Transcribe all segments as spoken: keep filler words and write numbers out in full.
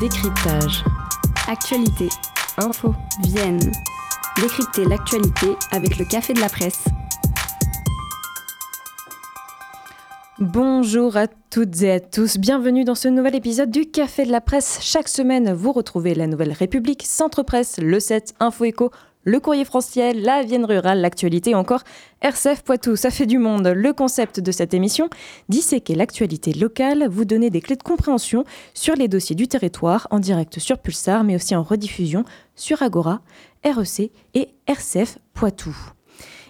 Décryptage. Actualité, info, Vienne. Décrypter l'actualité avec le café de la presse. Bonjour à toutes et à tous, bienvenue dans ce nouvel épisode du Café de la Presse. Chaque semaine, vous retrouvez la Nouvelle République, Centre Presse, Le sept, Info Éco, Le Courrier Français, la Vienne Rurale, l'actualité encore R C F Poitou, ça fait du monde. Le concept de cette émission, disséquer l'actualité locale, vous donner des clés de compréhension sur les dossiers du territoire, en direct sur Pulsar, mais aussi en rediffusion sur Agora, R E C et R C F Poitou.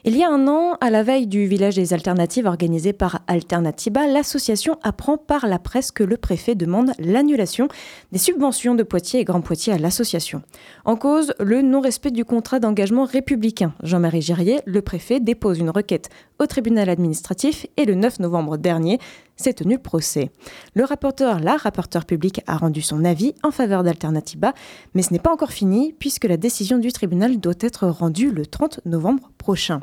Il y a un an, à la veille du village des alternatives organisé par Alternatiba, l'association apprend par la presse que le préfet demande l'annulation des subventions de Poitiers et Grand Poitiers à l'association. En cause, le non-respect du contrat d'engagement républicain. Jean-Marie Girier, le préfet, dépose une requête au tribunal administratif et le neuf novembre dernier, s'est tenu le procès. Le rapporteur, la rapporteure publique, a rendu son avis en faveur d'Alternatiba, mais ce n'est pas encore fini puisque la décision du tribunal doit être rendue le trente novembre prochain.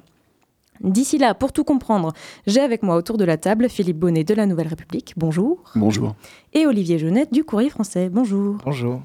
D'ici là, pour tout comprendre, j'ai avec moi autour de la table Philippe Bonnet de la Nouvelle République, bonjour. Bonjour. Et Olivier Jaunet du Courrier Français, bonjour. Bonjour.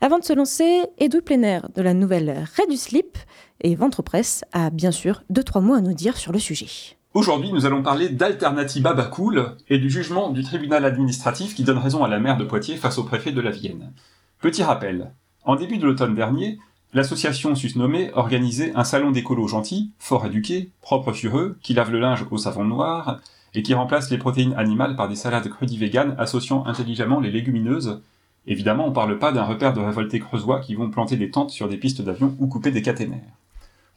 Avant de se lancer, Edwy Plenel de la Nouvelle Ray du Slip et Ventre Presse a bien sûr deux trois mots à nous dire sur le sujet. Aujourd'hui, nous allons parler d'Alternativa Bacoul et du jugement du tribunal administratif qui donne raison à la maire de Poitiers face au préfet de la Vienne. Petit rappel, en début de l'automne dernier, l'association susnommée organisait un salon d'écolos gentils, fort éduqués, propres sur eux, qui lavent le linge au savon noir et qui remplacent les protéines animales par des salades crudies véganes associant intelligemment les légumineuses. Évidemment, on ne parle pas d'un repère de révoltés creusois qui vont planter des tentes sur des pistes d'avion ou couper des caténaires.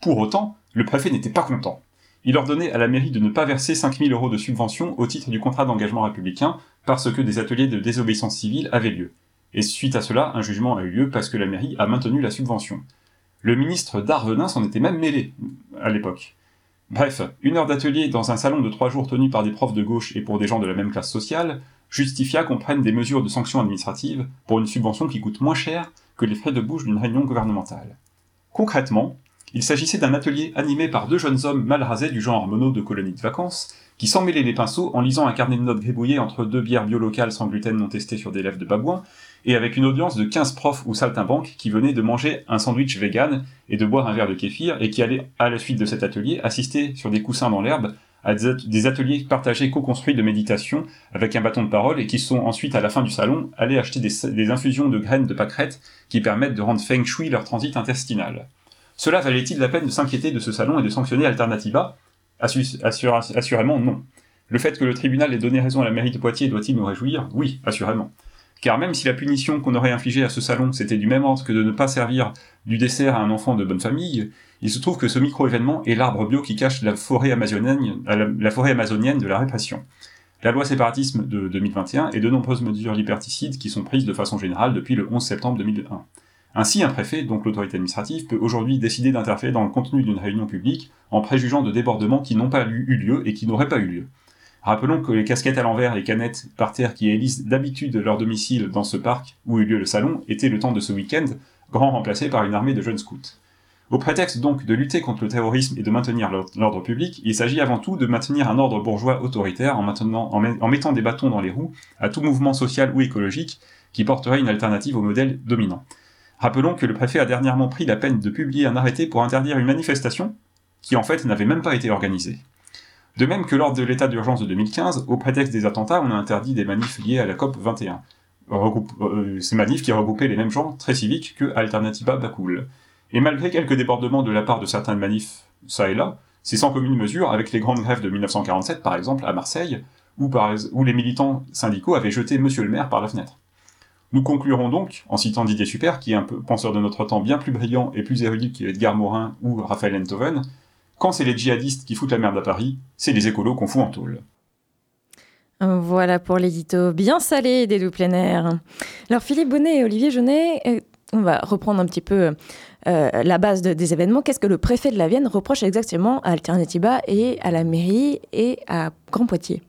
Pour autant, le préfet n'était pas content. Il ordonnait à la mairie de ne pas verser cinq mille euros de subvention au titre du contrat d'engagement républicain parce que des ateliers de désobéissance civile avaient lieu. Et suite à cela, un jugement a eu lieu parce que la mairie a maintenu la subvention. Le ministre Darmanin s'en était même mêlé, à l'époque. Bref, une heure d'atelier dans un salon de trois jours tenu par des profs de gauche et pour des gens de la même classe sociale justifia qu'on prenne des mesures de sanctions administratives pour une subvention qui coûte moins cher que les frais de bouche d'une réunion gouvernementale. Concrètement, il s'agissait d'un atelier animé par deux jeunes hommes mal rasés du genre mono de colonie de vacances, qui s'en mêlaient les pinceaux en lisant un carnet de notes gribouillé entre deux bières bio-locales sans gluten non testées sur des lèvres de babouin, et avec une audience de quinze profs ou saltimbanques qui venaient de manger un sandwich vegan et de boire un verre de kéfir, et qui allaient, à la suite de cet atelier, assister sur des coussins dans l'herbe à des ateliers partagés co-construits de méditation avec un bâton de parole, et qui sont ensuite, à la fin du salon, allés acheter des, des infusions de graines de pâquerettes qui permettent de rendre feng shui leur transit intestinal. Cela valait-il la peine de s'inquiéter de ce salon et de sanctionner Alternativa ? Assu- assur- Assurément non. Le fait que le tribunal ait donné raison à la mairie de Poitiers doit-il nous réjouir ? Oui, assurément. Car même si la punition qu'on aurait infligée à ce salon c'était du même ordre que de ne pas servir du dessert à un enfant de bonne famille, il se trouve que ce micro-événement est l'arbre bio qui cache la forêt amazonienne, la forêt amazonienne de la répression. La loi séparatisme de deux mille vingt et un et de nombreuses mesures liberticides qui sont prises de façon générale depuis le onze septembre deux mille un. Ainsi, un préfet, donc l'autorité administrative, peut aujourd'hui décider d'interférer dans le contenu d'une réunion publique en préjugeant de débordements qui n'ont pas eu lieu et qui n'auraient pas eu lieu. Rappelons que les casquettes à l'envers et canettes par terre qui élisent d'habitude leur domicile dans ce parc où eut lieu le salon étaient le temps de ce week-end, grand remplacé par une armée de jeunes scouts. Au prétexte donc de lutter contre le terrorisme et de maintenir l'ordre public, il s'agit avant tout de maintenir un ordre bourgeois autoritaire en, maintenant, en, met, en mettant des bâtons dans les roues à tout mouvement social ou écologique qui porterait une alternative au modèle dominant. Rappelons que le préfet a dernièrement pris la peine de publier un arrêté pour interdire une manifestation qui en fait n'avait même pas été organisée. De même que lors de l'état d'urgence de deux mille quinze, au prétexte des attentats, on a interdit des manifs liés à la COP vingt et un. Regroupe, euh, ces manifs qui regroupaient les mêmes gens très civiques que Alternativa Bacoul. Et malgré quelques débordements de la part de certains manifs ça et là, c'est sans commune mesure avec les grandes grèves de dix-neuf cent quarante-sept par exemple à Marseille, où, par, où les militants syndicaux avaient jeté Monsieur le maire par la fenêtre. Nous conclurons donc en citant Didier Super, qui est un penseur de notre temps bien plus brillant et plus érudit qu'Edgar Morin ou Raphaël Enthoven. Quand c'est les djihadistes qui foutent la merde à Paris, c'est les écolos qu'on fout en tôle. Voilà pour l'édito bien salé d'Edwy Plenel. Alors Philippe Bonnet et Olivier Jaunet, on va reprendre un petit peu euh, la base de, des événements. Qu'est-ce que le préfet de la Vienne reproche exactement à Alternativa et à la mairie et à Grand Poitiers ?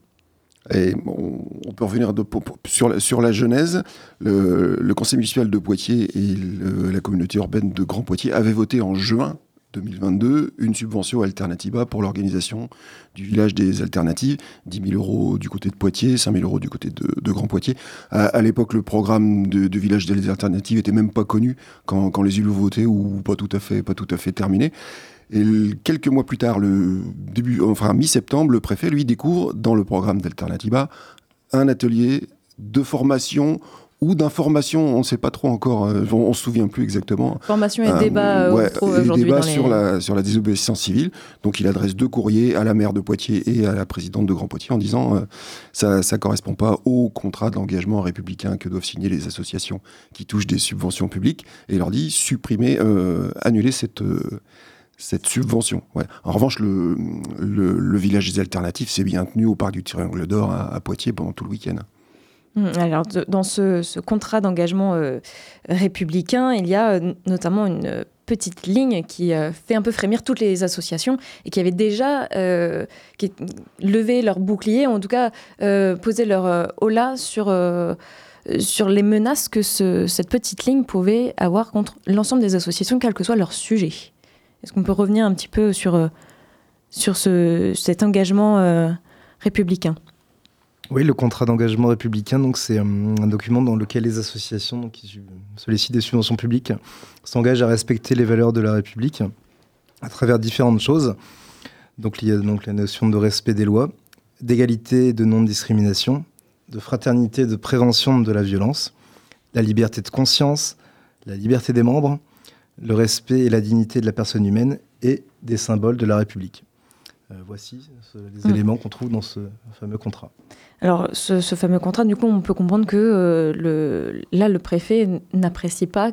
Et on peut revenir de, sur, la, sur la genèse. Le, le conseil municipal de Poitiers et le, la communauté urbaine de Grand Poitiers avaient voté en juin deux mille vingt-deux, une subvention Alternatiba pour l'organisation du village des alternatives, dix mille euros du côté de Poitiers, cinq mille euros du côté de, de Grand Poitiers. À, à l'époque, le programme de, de village des alternatives n'était même pas connu quand, quand les élus votaient ou pas tout à fait, pas tout à fait terminé. Et quelques mois plus tard, le début, enfin mi-septembre, le préfet, lui, découvre dans le programme d'Alternatiba un atelier de formation ou d'information, on ne sait pas trop encore, on, on se souvient plus exactement. Formation et euh, débat, ouais, on trouve aujourd'hui débat dans les... sur la sur la désobéissance civile. Donc il adresse deux courriers à la maire de Poitiers et à la présidente de Grand Poitiers en disant euh, ça ça correspond pas au contrat d'engagement républicain que doivent signer les associations qui touchent des subventions publiques, et il leur dit supprimer, euh, annuler cette euh, Cette subvention. Ouais. En revanche, le, le, le village des alternatives s'est bien tenu au parc du Triangle d'Or à, à Poitiers pendant tout le week-end. Alors, de, dans ce, ce contrat d'engagement euh, républicain, il y a euh, notamment une petite ligne qui euh, fait un peu frémir toutes les associations et qui avait déjà euh, qui levé leur bouclier, ou en tout cas euh, posé leur euh, holà sur... Euh, sur les menaces que ce, cette petite ligne pouvait avoir contre l'ensemble des associations, quel que soit leur sujet. Est-ce qu'on peut revenir un petit peu sur, sur ce, cet engagement euh, républicain ? Oui, le contrat d'engagement républicain, donc, c'est euh, un document dans lequel les associations donc, qui sollicitent des subventions publiques s'engagent à respecter les valeurs de la République à travers différentes choses. Donc, il y a donc, la notion de respect des lois, d'égalité et de non-discrimination, de fraternité et de prévention de la violence, la liberté de conscience, la liberté des membres, le respect et la dignité de la personne humaine et des symboles de la République. Euh, voici ce, les mmh. éléments qu'on trouve dans ce fameux contrat. Alors, ce, ce fameux contrat, du coup, on peut comprendre que euh, le, là, le préfet n'apprécie pas,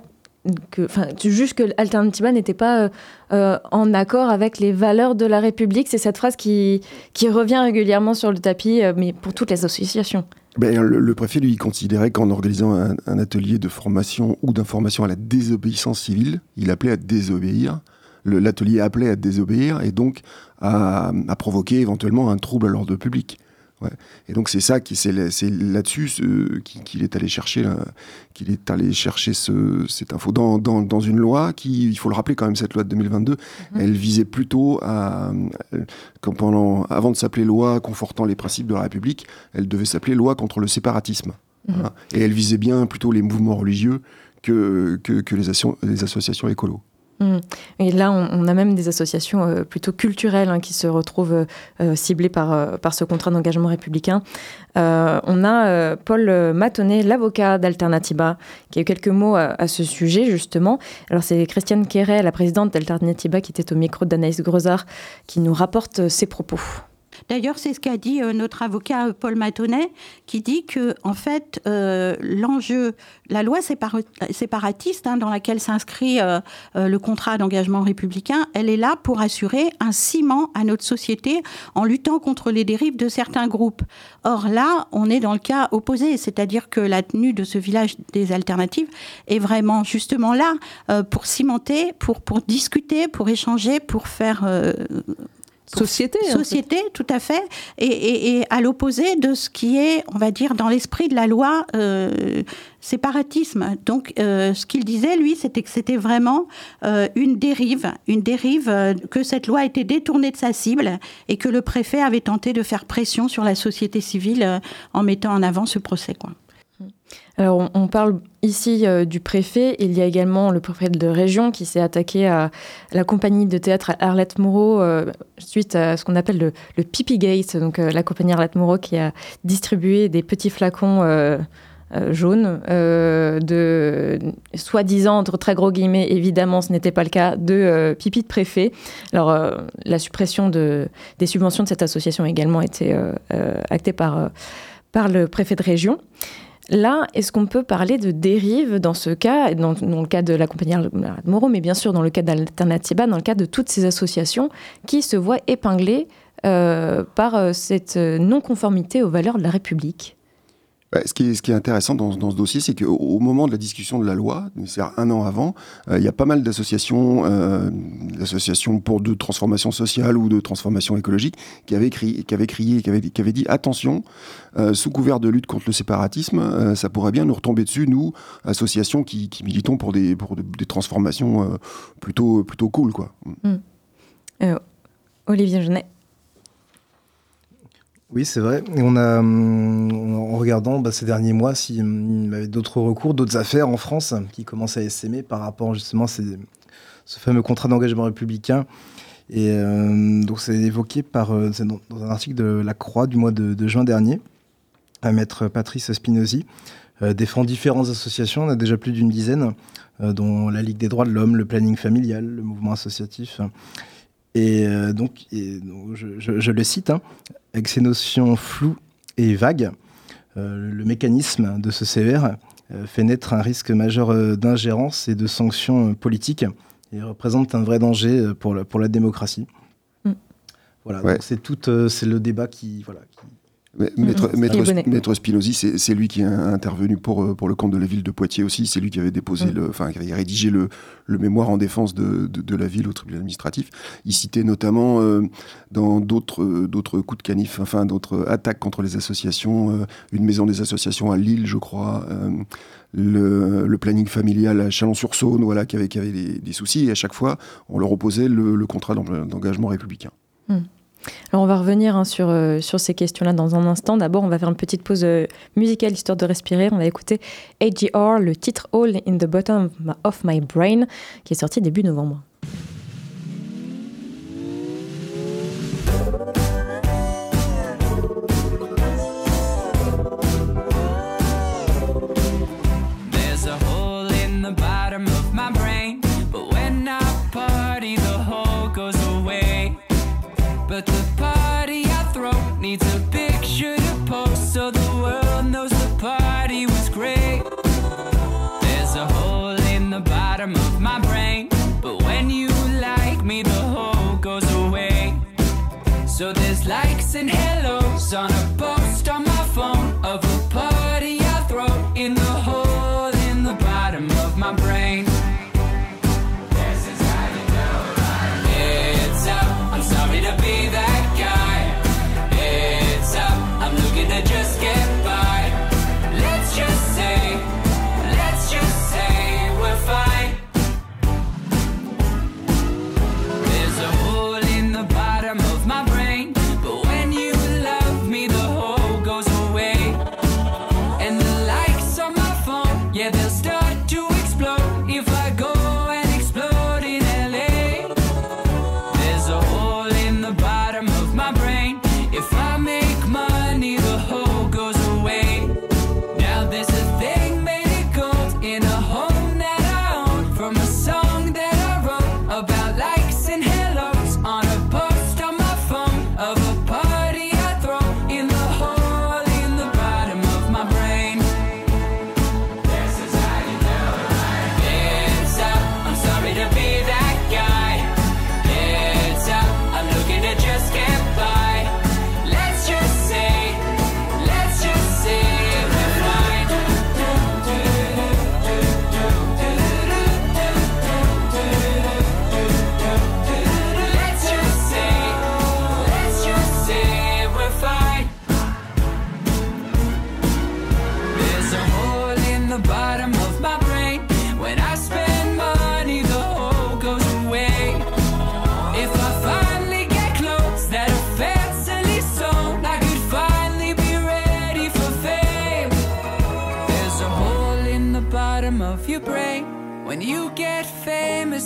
enfin, tu juges que l'Alternativa n'était pas euh, en accord avec les valeurs de la République. C'est cette phrase qui, qui revient régulièrement sur le tapis, euh, mais pour toutes les associations. Ben, le, le préfet, lui, considérait qu'en organisant un, un atelier de formation ou d'information à la désobéissance civile, il appelait à désobéir. Le, l'atelier appelait à désobéir et donc à, à provoquer éventuellement un trouble à l'ordre public. Ouais. Et donc c'est ça, qui, c'est, la, c'est là-dessus euh, qu'il est allé chercher, là, qu'il est allé chercher ce, cette info dans, dans, dans une loi qui, il faut le rappeler quand même, cette loi de deux mille vingt-deux, mmh. elle visait plutôt à, quand pendant, avant de s'appeler loi confortant les principes de la République, elle devait s'appeler loi contre le séparatisme. Mmh. Voilà. Et elle visait bien plutôt les mouvements religieux que, que, que les, asso- les associations écolos. Mmh. Et là, on, on a même des associations euh, plutôt culturelles hein, qui se retrouvent euh, ciblées par, euh, par ce contrat d'engagement républicain. Euh, on a euh, Paul Mathonnet, l'avocat d'Alternatiba, qui a eu quelques mots à, à ce sujet, justement. Alors, c'est Christiane Quéré, la présidente d'Alternatiba, qui était au micro d'Anaïs Grosard, qui nous rapporte euh, ses propos. D'ailleurs, c'est ce qu'a dit euh, notre avocat Paul Mathonnet, qui dit que, en fait, euh, l'enjeu, la loi sépar- séparatiste hein, dans laquelle s'inscrit euh, euh, le contrat d'engagement républicain, elle est là pour assurer un ciment à notre société en luttant contre les dérives de certains groupes. Or là, on est dans le cas opposé, c'est-à-dire que la tenue de ce village des alternatives est vraiment justement là euh, pour cimenter, pour, pour discuter, pour échanger, pour faire... Euh, Société. Société, en fait. Tout à fait. Et, et, et à l'opposé de ce qui est, on va dire, dans l'esprit de la loi euh, séparatisme. Donc, euh, ce qu'il disait, lui, c'était que c'était vraiment euh, une dérive, une dérive euh, que cette loi était détournée de sa cible et que le préfet avait tenté de faire pression sur la société civile euh, en mettant en avant ce procès, quoi. Alors, on parle ici euh, du préfet. Il y a également le préfet de région qui s'est attaqué à la compagnie de théâtre Arlette Moreau euh, suite à ce qu'on appelle le, le Pipigate. Donc, euh, la compagnie Arlette Moreau qui a distribué des petits flacons euh, euh, jaunes euh, de, soi-disant, entre très gros guillemets, évidemment, ce n'était pas le cas, de euh, pipi de préfet. Alors, euh, la suppression de, des subventions de cette association a également été euh, euh, actée par, euh, par le préfet de région. Là, est-ce qu'on peut parler de dérive dans ce cas, dans, dans le cas de la compagnie Arlette Moreau, mais bien sûr dans le cas d'Alternatiba, dans le cas de toutes ces associations qui se voient épinglées euh, par cette non-conformité aux valeurs de la République ? Bah, ce, qui est, ce qui est intéressant dans, dans ce dossier, c'est qu'au au moment de la discussion de la loi, c'est-à-dire un an avant, il euh, y a pas mal d'associations, euh, d'associations pour de transformation sociale ou de transformation écologique, qui avaient, cri, qui avaient crié, qui avaient, qui avaient dit attention, euh, sous couvert de lutte contre le séparatisme, euh, ça pourrait bien nous retomber dessus, nous, associations qui, qui militons pour des, pour de, des transformations euh, plutôt, plutôt cool, quoi. Mmh. Euh, Olivier Jaunet. Oui, c'est vrai. Et on a, en regardant bah, ces derniers mois, s'il y avait d'autres recours, d'autres affaires en France qui commencent à essaimer par rapport justement à ces, ce fameux contrat d'engagement républicain. Et euh, donc, c'est évoqué par, c'est dans, dans un article de La Croix du mois de, de juin dernier, à maître Patrice Spinosi, euh, défend différentes associations, on a déjà plus d'une dizaine, euh, dont la Ligue des droits de l'homme, le planning familial, le mouvement associatif. Et euh, donc, et, donc je, je, je le cite, hein, avec ces notions floues et vagues, euh, le mécanisme de ce C E R euh, fait naître un risque majeur euh, d'ingérence et de sanctions euh, politiques et représente un vrai danger euh, pour, la, pour la démocratie. Mmh. Voilà, ouais. Donc c'est, tout, euh, c'est le débat qui... Voilà, qui... Mais, mmh, maître, maître, Sp- maître Spinosi, c'est, c'est lui qui est intervenu pour, pour le compte de la ville de Poitiers aussi. C'est lui qui avait déposé, mmh. le, enfin, qui avait rédigé le, le mémoire en défense de, de, de la ville au tribunal administratif. Il citait notamment euh, dans d'autres, d'autres coups de canif, enfin d'autres attaques contre les associations, euh, une maison des associations à Lille, je crois. Euh, Le, le planning familial à Chalon-sur-Saône, voilà, qui avait, qui avait des, des soucis. Et à chaque fois, on leur opposait le, le contrat d'engagement républicain. Mmh. Alors, on va revenir hein, sur, euh, sur ces questions-là dans un instant. D'abord, on va faire une petite pause euh, musicale, histoire de respirer. On va écouter A G R, le titre « All in the Bottom of My Brain » qui est sorti début novembre. So there's likes and hellos on a post on my phone of a party I throw in the hole in the bottom of my brain. This is how you know, right? It's up, I'm sorry to be that guy. It's up, I'm looking to just get by. Let's just say, let's just say we're fine. There's a hole in the bottom of my brain.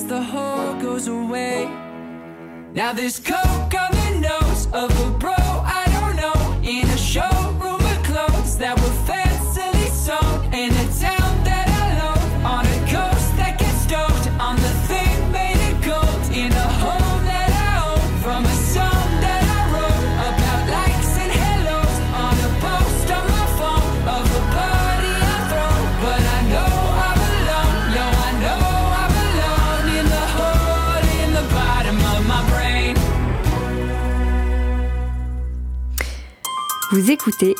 The whole goes away. Now there's coke on the nose of a bro I don't know in a showroom of clothes that were fancily sewn in a town that I love on a coast that gets stoked on the thing made of gold in a home that I own from a song that I wrote about likes and hellos on a post on my phone of a party I throw, but I know I'm alone. No, I know I'm Vous écoutez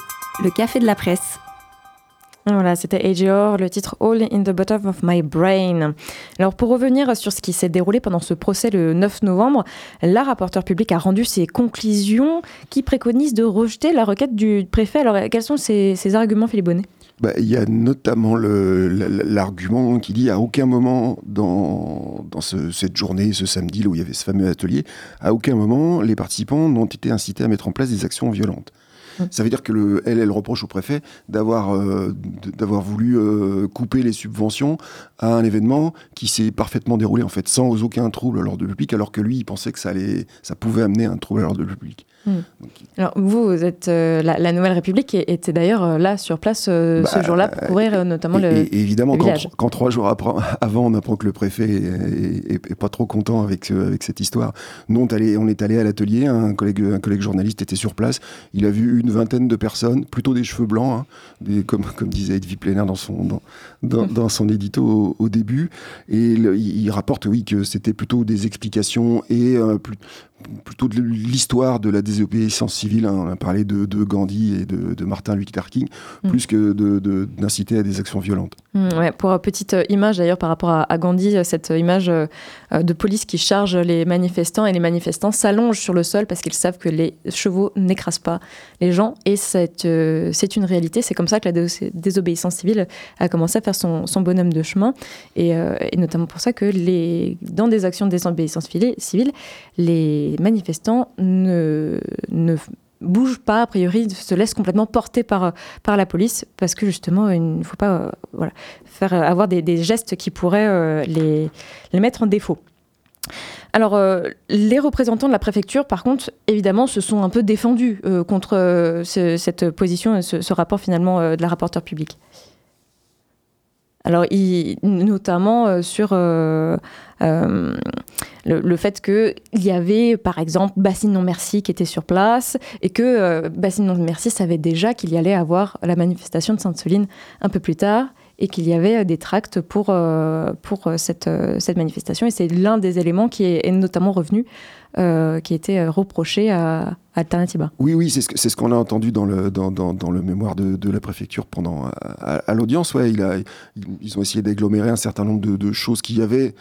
Le Café de la Presse, Voilà, c'était A G R, le titre « All in the bottom of my brain ». Alors pour revenir sur ce qui s'est déroulé pendant ce procès le neuf novembre, la rapporteure publique a rendu ses conclusions qui préconisent de rejeter la requête du préfet. Alors quels sont ces, ces arguments, Philippe Bonnet ? Bah, il y a notamment le, l'argument qui dit à aucun moment dans, dans ce, cette journée, ce samedi là où il y avait ce fameux atelier, à aucun moment les participants n'ont été incités à mettre en place des actions violentes. Ça veut dire que le, elle, elle reproche au préfet d'avoir, euh, d'avoir voulu euh, couper les subventions à un événement qui s'est parfaitement déroulé, en fait, sans aucun trouble à l'ordre public, alors que lui, il pensait que ça, allait, ça pouvait amener un trouble à l'ordre public. Mmh. Donc, alors, vous, vous êtes euh, la, la Nouvelle République était d'ailleurs euh, là, sur place, euh, bah, ce jour-là, pour courir euh, notamment et, le, et, évidemment, le village. Évidemment, quand, quand trois jours avant, on apprend que le préfet n'est pas trop content avec, euh, avec cette histoire. Nous, on, allait, on est allé à l'atelier, un collègue, un collègue journaliste était sur place, il a vu une Une vingtaine de personnes, plutôt des cheveux blancs, hein, des, comme, comme disait Edwy Plenel dans son, dans, dans, dans son édito au, au début. Et le, il rapporte oui, que c'était plutôt des explications et euh, plus, plutôt de l'histoire de la désobéissance civile. Hein. On a parlé de, de Gandhi et de, de Martin Luther King, mmh. plus que de, de, d'inciter à des actions violentes. Mmh, ouais, pour une petite image d'ailleurs par rapport à, à Gandhi, cette image euh, de police qui charge les manifestants et les manifestants s'allongent sur le sol parce qu'ils savent que les chevaux n'écrasent pas les gens. Et c'est, euh, c'est une réalité, c'est comme ça que la dé- désobéissance civile a commencé à faire son, son bonhomme de chemin et, euh, et notamment pour ça que les, dans des actions de désobéissance civile, les manifestants ne, ne bougent pas, a priori se laissent complètement porter par, par la police parce que justement il ne faut pas euh, voilà, faire, avoir des, des gestes qui pourraient euh, les, les mettre en défaut. Alors, euh, les représentants de la préfecture, par contre, évidemment, se sont un peu défendus euh, contre euh, ce, cette position, ce, ce rapport finalement euh, de la rapporteure publique. Alors, il, notamment euh, sur euh, euh, le, le fait qu'il y avait, par exemple, Bassines Non Merci qui était sur place et que euh, Bassines Non Merci savait déjà qu'il y allait avoir la manifestation de Sainte-Soline un peu plus tard. Et qu'il y avait des tracts pour, euh, pour cette, euh, cette manifestation. Et c'est l'un des éléments qui est, est notamment revenu, euh, qui était reproché à Alternatiba. Oui, oui, c'est ce, que, c'est ce qu'on a entendu dans le, dans, dans, dans le mémoire de, de la préfecture pendant, à, à l'audience. Ouais, il a, ils ont essayé d'agglomérer un certain nombre de, de choses qu'il y avait.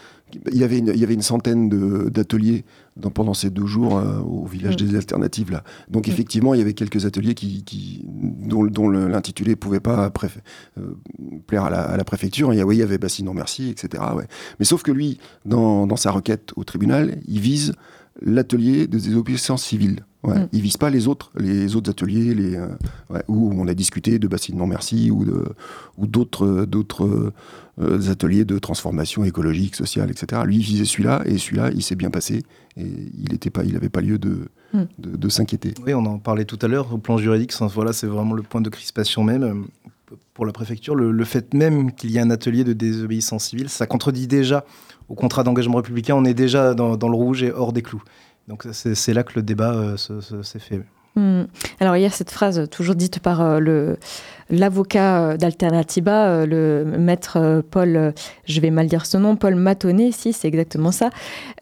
Il y avait une, il y avait une centaine de, d'ateliers dans, pendant ces deux jours euh, au village mmh. des Alternatives. Là. Donc mmh. effectivement, il y avait quelques ateliers qui, qui, dont, dont l'intitulé ne pouvait pas préf- euh, plaire à la, à la préfecture. Et, ouais, il y avait Bassines Non Merci, et cetera. Ouais. Mais sauf que lui, dans, dans sa requête au tribunal, il vise l'atelier des désobéissances civiles. Ouais. Mmh. Il ne vise pas les autres, les autres ateliers les, euh, ouais, où on a discuté de Bassines Non Merci ou, de, ou d'autres, d'autres euh, ateliers de transformation écologique, sociale, et cetera. Lui, il visait celui-là et celui-là, il s'est bien passé et il n'avait pas, pas lieu de, mmh. de, de s'inquiéter. Oui, on en parlait tout à l'heure, au plan juridique, ça, voilà, c'est vraiment le point de crispation même. Pour la préfecture, le, le fait même qu'il y ait un atelier de désobéissance civile, ça contredit déjà au contrat d'engagement républicain, on est déjà dans, dans le rouge et hors des clous. Donc c'est, c'est là que le débat euh, se, se, s'est fait. Mmh. Alors il y a cette phrase toujours dite par euh, le, l'avocat d'Alternatiba, euh, le maître euh, Paul, euh, je vais mal dire ce nom, Paul Mathonnet, si c'est exactement ça,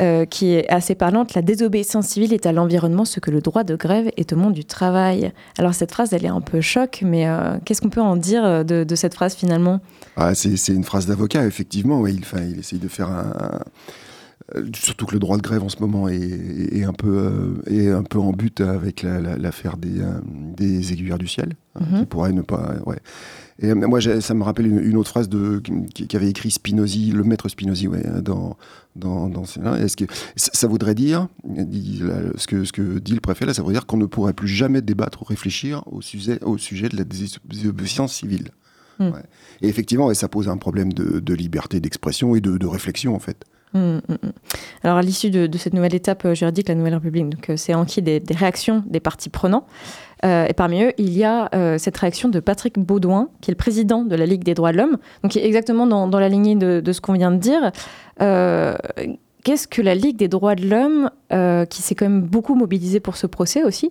euh, qui est assez parlante. La désobéissance civile est à l'environnement ce que le droit de grève est au monde du travail. Alors cette phrase, elle est un peu choc, mais euh, qu'est-ce qu'on peut en dire de, de cette phrase finalement ? Ah, c'est, c'est une phrase d'avocat, effectivement. Ouais, il, il essaye de faire un... un... Surtout que le droit de grève en ce moment est, est, est, un, peu, euh, est un peu en but avec la, la, l'affaire des, euh, des aiguilleurs du ciel, hein, mmh. qui pourrait ne pas... Ouais. Et moi, ça me rappelle une, une autre phrase de, qu'avait écrit Spinosi, le maître Spinosi, ouais, dans, dans, dans ce, là, est-ce que ça voudrait dire, ce que, ce que dit le préfet là, ça voudrait dire qu'on ne pourrait plus jamais débattre ou réfléchir au sujet, au sujet de la désobéissance civile. Mmh. Ouais. Et effectivement, ouais, ça pose un problème de, de liberté d'expression et de, de réflexion, en fait. Mmh, mmh. Alors à l'issue de, de cette nouvelle étape euh, juridique, la Nouvelle République donc, euh, s'est enquis des, des réactions des parties prenants euh, et parmi eux il y a euh, cette réaction de Patrick Baudouin qui est le président de la Ligue des droits de l'homme, donc qui est exactement dans, dans la lignée de, de ce qu'on vient de dire. euh, qu'est-ce que la Ligue des droits de l'homme euh, qui s'est quand même beaucoup mobilisée pour ce procès aussi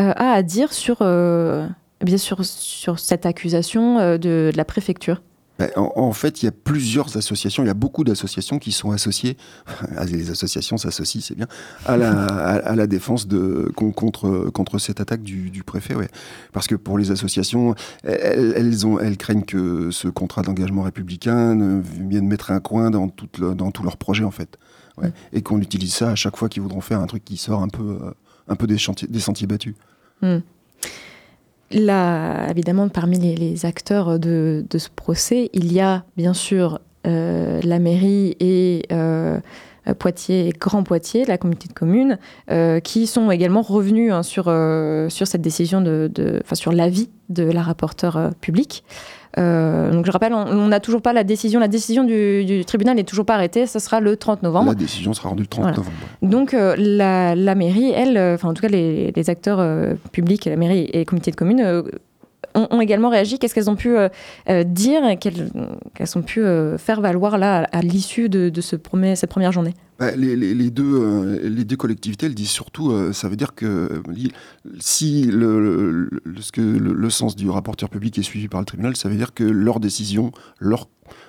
euh, a à dire sur, euh, bien sûr, sur cette accusation euh, de, de la préfecture? En fait, il y a plusieurs associations, il y a beaucoup d'associations qui sont associées, les associations s'associent, c'est bien, à la, à la défense de, contre, contre cette attaque du, du préfet. Ouais. Parce que pour les associations, elles, elles, ont, elles craignent que ce contrat d'engagement républicain vienne mettre un coin dans tout, le, dans tout leur projet, en fait. Ouais. Et qu'on utilise ça à chaque fois qu'ils voudront faire un truc qui sort un peu, un peu des, chantiers, des sentiers battus. Mmh. Là, évidemment, parmi les, les acteurs de, de ce procès, il y a bien sûr euh, la mairie et euh, Poitiers, Grand Poitiers, la communauté de communes, euh, qui sont également revenus hein, sur, euh, sur cette décision, de, de, enfin, sur l'avis de la rapporteure euh, publique. Euh, donc je rappelle, on n'a toujours pas la décision. La décision du, du tribunal n'est toujours pas arrêtée. Ça sera le trente novembre. La décision sera rendue le trente voilà. novembre. Donc euh, la, la mairie, elle, enfin euh, en tout cas les, les acteurs euh, publics, la mairie et le comité de communes euh, ont, ont également réagi. Qu'est-ce qu'elles ont pu euh, euh, dire, qu'elles, qu'elles ont pu euh, faire valoir là à, à l'issue de, de ce premier, cette première journée? Bah, les, les, les, deux, euh, les deux collectivités, elles disent surtout, euh, ça veut dire que euh, si le, le, ce que le, le sens du rapporteur public est suivi par le tribunal, ça veut dire que leur décision, leur,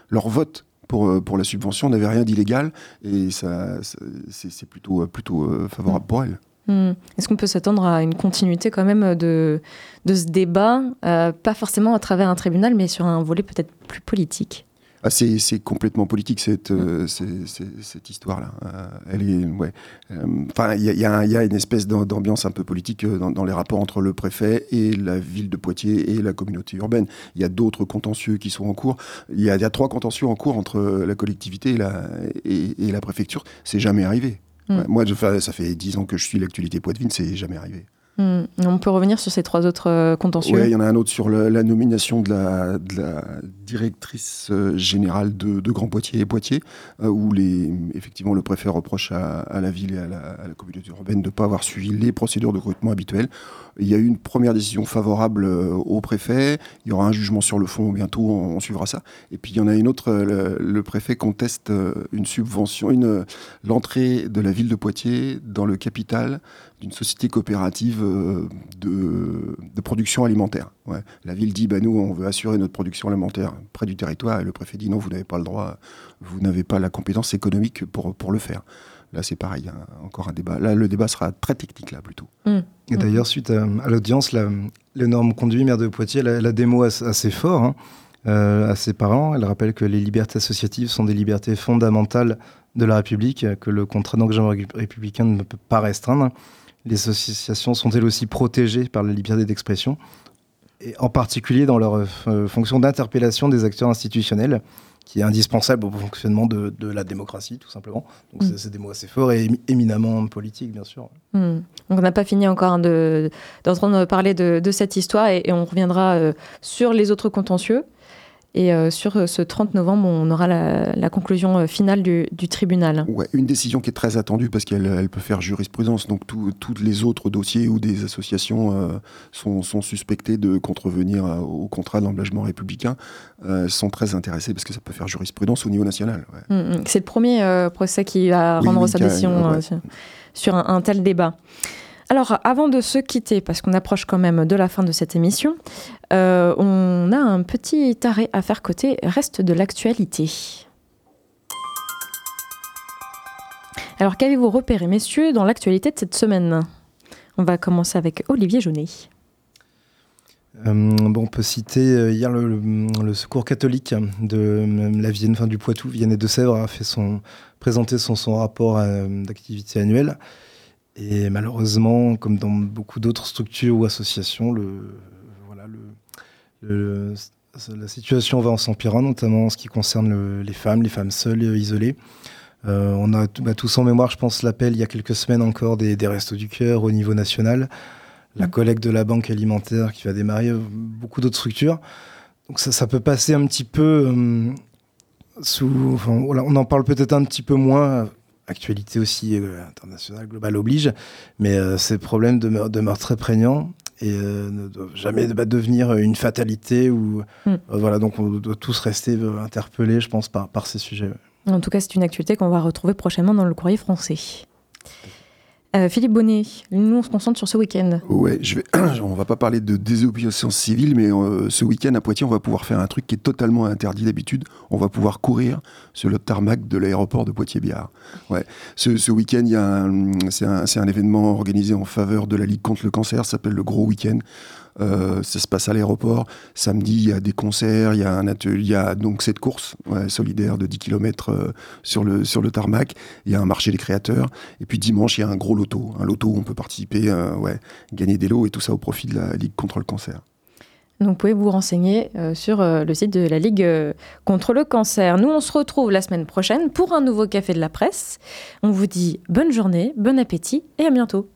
leur vote pour, pour la subvention n'avait rien d'illégal et ça, ça, c'est, c'est plutôt, plutôt euh, favorable mmh. pour elles. Mmh. Est-ce qu'on peut s'attendre à une continuité quand même de, de ce débat, euh, pas forcément à travers un tribunal, mais sur un volet peut-être plus politique ? Ah, c'est, c'est complètement politique cette, euh, c'est, c'est, cette histoire-là. Euh, elle est, ouais. Enfin, euh, il y, y, y a une espèce d'ambiance un peu politique dans, dans les rapports entre le préfet et la ville de Poitiers et la communauté urbaine. Il y a d'autres contentieux qui sont en cours. Il y, y a trois contentieux en cours entre la collectivité et la, et, et la préfecture. C'est jamais arrivé. Mmh. Ouais, moi, je, ça fait dix ans que je suis l'actualité poitevine, c'est jamais arrivé. Mmh. On peut revenir sur ces trois autres euh, contentieux. Oui, il y en a un autre sur le, la nomination de la, de la directrice euh, générale de, de Grand Poitiers et Poitiers, euh, où les, effectivement le préfet reproche à, à la ville et à la, à la communauté urbaine de ne pas avoir suivi les procédures de recrutement habituelles. Il y a eu une première décision favorable euh, au préfet, il y aura un jugement sur le fond bientôt, on, on suivra ça. Et puis il y en a une autre, euh, le, le préfet conteste euh, une subvention, une, euh, l'entrée de la ville de Poitiers dans le capital d'une société coopérative euh, de, de production alimentaire. Ouais. La ville dit, bah, nous on veut assurer notre production alimentaire près du territoire, et le préfet dit non, vous n'avez pas le droit, vous n'avez pas la compétence économique pour, pour le faire. Là, c'est pareil, il y a encore un débat. Là, le débat sera très technique, là, plutôt. Mmh. Et d'ailleurs, suite à, à l'audience, la, l'énorme conduit, maire de Poitiers, la, la démo assez fort, hein, euh, assez parlant. Elle rappelle que les libertés associatives sont des libertés fondamentales de la République, que le contrat d'engagement républicain ne peut pas restreindre. Les associations sont elles aussi protégées par la liberté d'expression, et en particulier dans leur euh, fonction d'interpellation des acteurs institutionnels, qui est indispensable au fonctionnement de, de la démocratie, tout simplement. Donc, mmh. c'est, c'est des mots assez forts et éminemment politiques, bien sûr. Mmh. Donc, on n'a pas fini encore hein, de, d'entendre parler de, de cette histoire, et, et on reviendra euh, sur les autres contentieux. Et euh, sur ce trente novembre, on aura la, la conclusion finale du, du tribunal. Ouais, une décision qui est très attendue parce qu'elle elle peut faire jurisprudence. Donc tous les autres dossiers où des associations euh, sont, sont suspectées de contrevenir euh, au contrat d'engagement républicain euh, sont très intéressés parce que ça peut faire jurisprudence au niveau national. Ouais. Mmh, c'est le premier euh, procès qui va oui, rendre oui, sa décision ouais. euh, sur, sur un, un tel débat. Alors, avant de se quitter, parce qu'on approche quand même de la fin de cette émission, euh, on a un petit arrêt à faire côté reste de l'actualité. Alors, qu'avez-vous repéré, messieurs, dans l'actualité de cette semaine ? On va commencer avec Olivier Jaunet. Euh, bon, on peut citer hier le, le, le Secours catholique de la Vienne, enfin, du Poitou, Vienne et Deux-Sèvres, a fait son, présenté son, son rapport euh, d'activité annuelle. Et malheureusement, comme dans beaucoup d'autres structures ou associations, le, voilà, le, le, la situation va en s'empirant, notamment en ce qui concerne le, les femmes, les femmes seules, isolées. Euh, on a bah, tous en mémoire, je pense, l'appel il y a quelques semaines encore des, des Restos du Cœur au niveau national, la collecte de la Banque alimentaire qui va démarrer, beaucoup d'autres structures. Donc ça, ça peut passer un petit peu hum, sous... Enfin, voilà, on en parle peut-être un petit peu moins... Actualité aussi euh, internationale, globale oblige, mais euh, ces problèmes demeurent, demeurent très prégnants et euh, ne doivent jamais bah, devenir une fatalité. Ou, mm. euh, voilà, donc on doit tous rester euh, interpellés, je pense, par, par ces sujets. En tout cas, c'est une actualité qu'on va retrouver prochainement dans le Courrier français. Euh, Philippe Bonnet, nous on se concentre sur ce week-end. Ouais, je vais, on va pas parler de désobéissance civile, mais euh, ce week-end à Poitiers, on va pouvoir faire un truc qui est totalement interdit d'habitude. On va pouvoir courir sur le tarmac de l'aéroport de Poitiers-Biard. Ouais. Ce, ce week-end, il y a un, c'est, un, c'est un événement organisé en faveur de la Ligue contre le cancer, ça s'appelle le Gros Week-end. Euh, ça se passe à l'aéroport. Samedi, il y a des concerts, il y a un atelier, il y a donc cette course ouais, solidaire de dix kilomètres euh, sur, le, sur le tarmac. Il y a un marché des créateurs. Et puis dimanche, il y a un gros loto. Un loto où on peut participer, euh, ouais, gagner des lots et tout ça au profit de la Ligue contre le cancer. Donc vous pouvez vous renseigner euh, sur euh, le site de la Ligue euh, contre le cancer. Nous, on se retrouve la semaine prochaine pour un nouveau Café de la Presse. On vous dit bonne journée, bon appétit et à bientôt.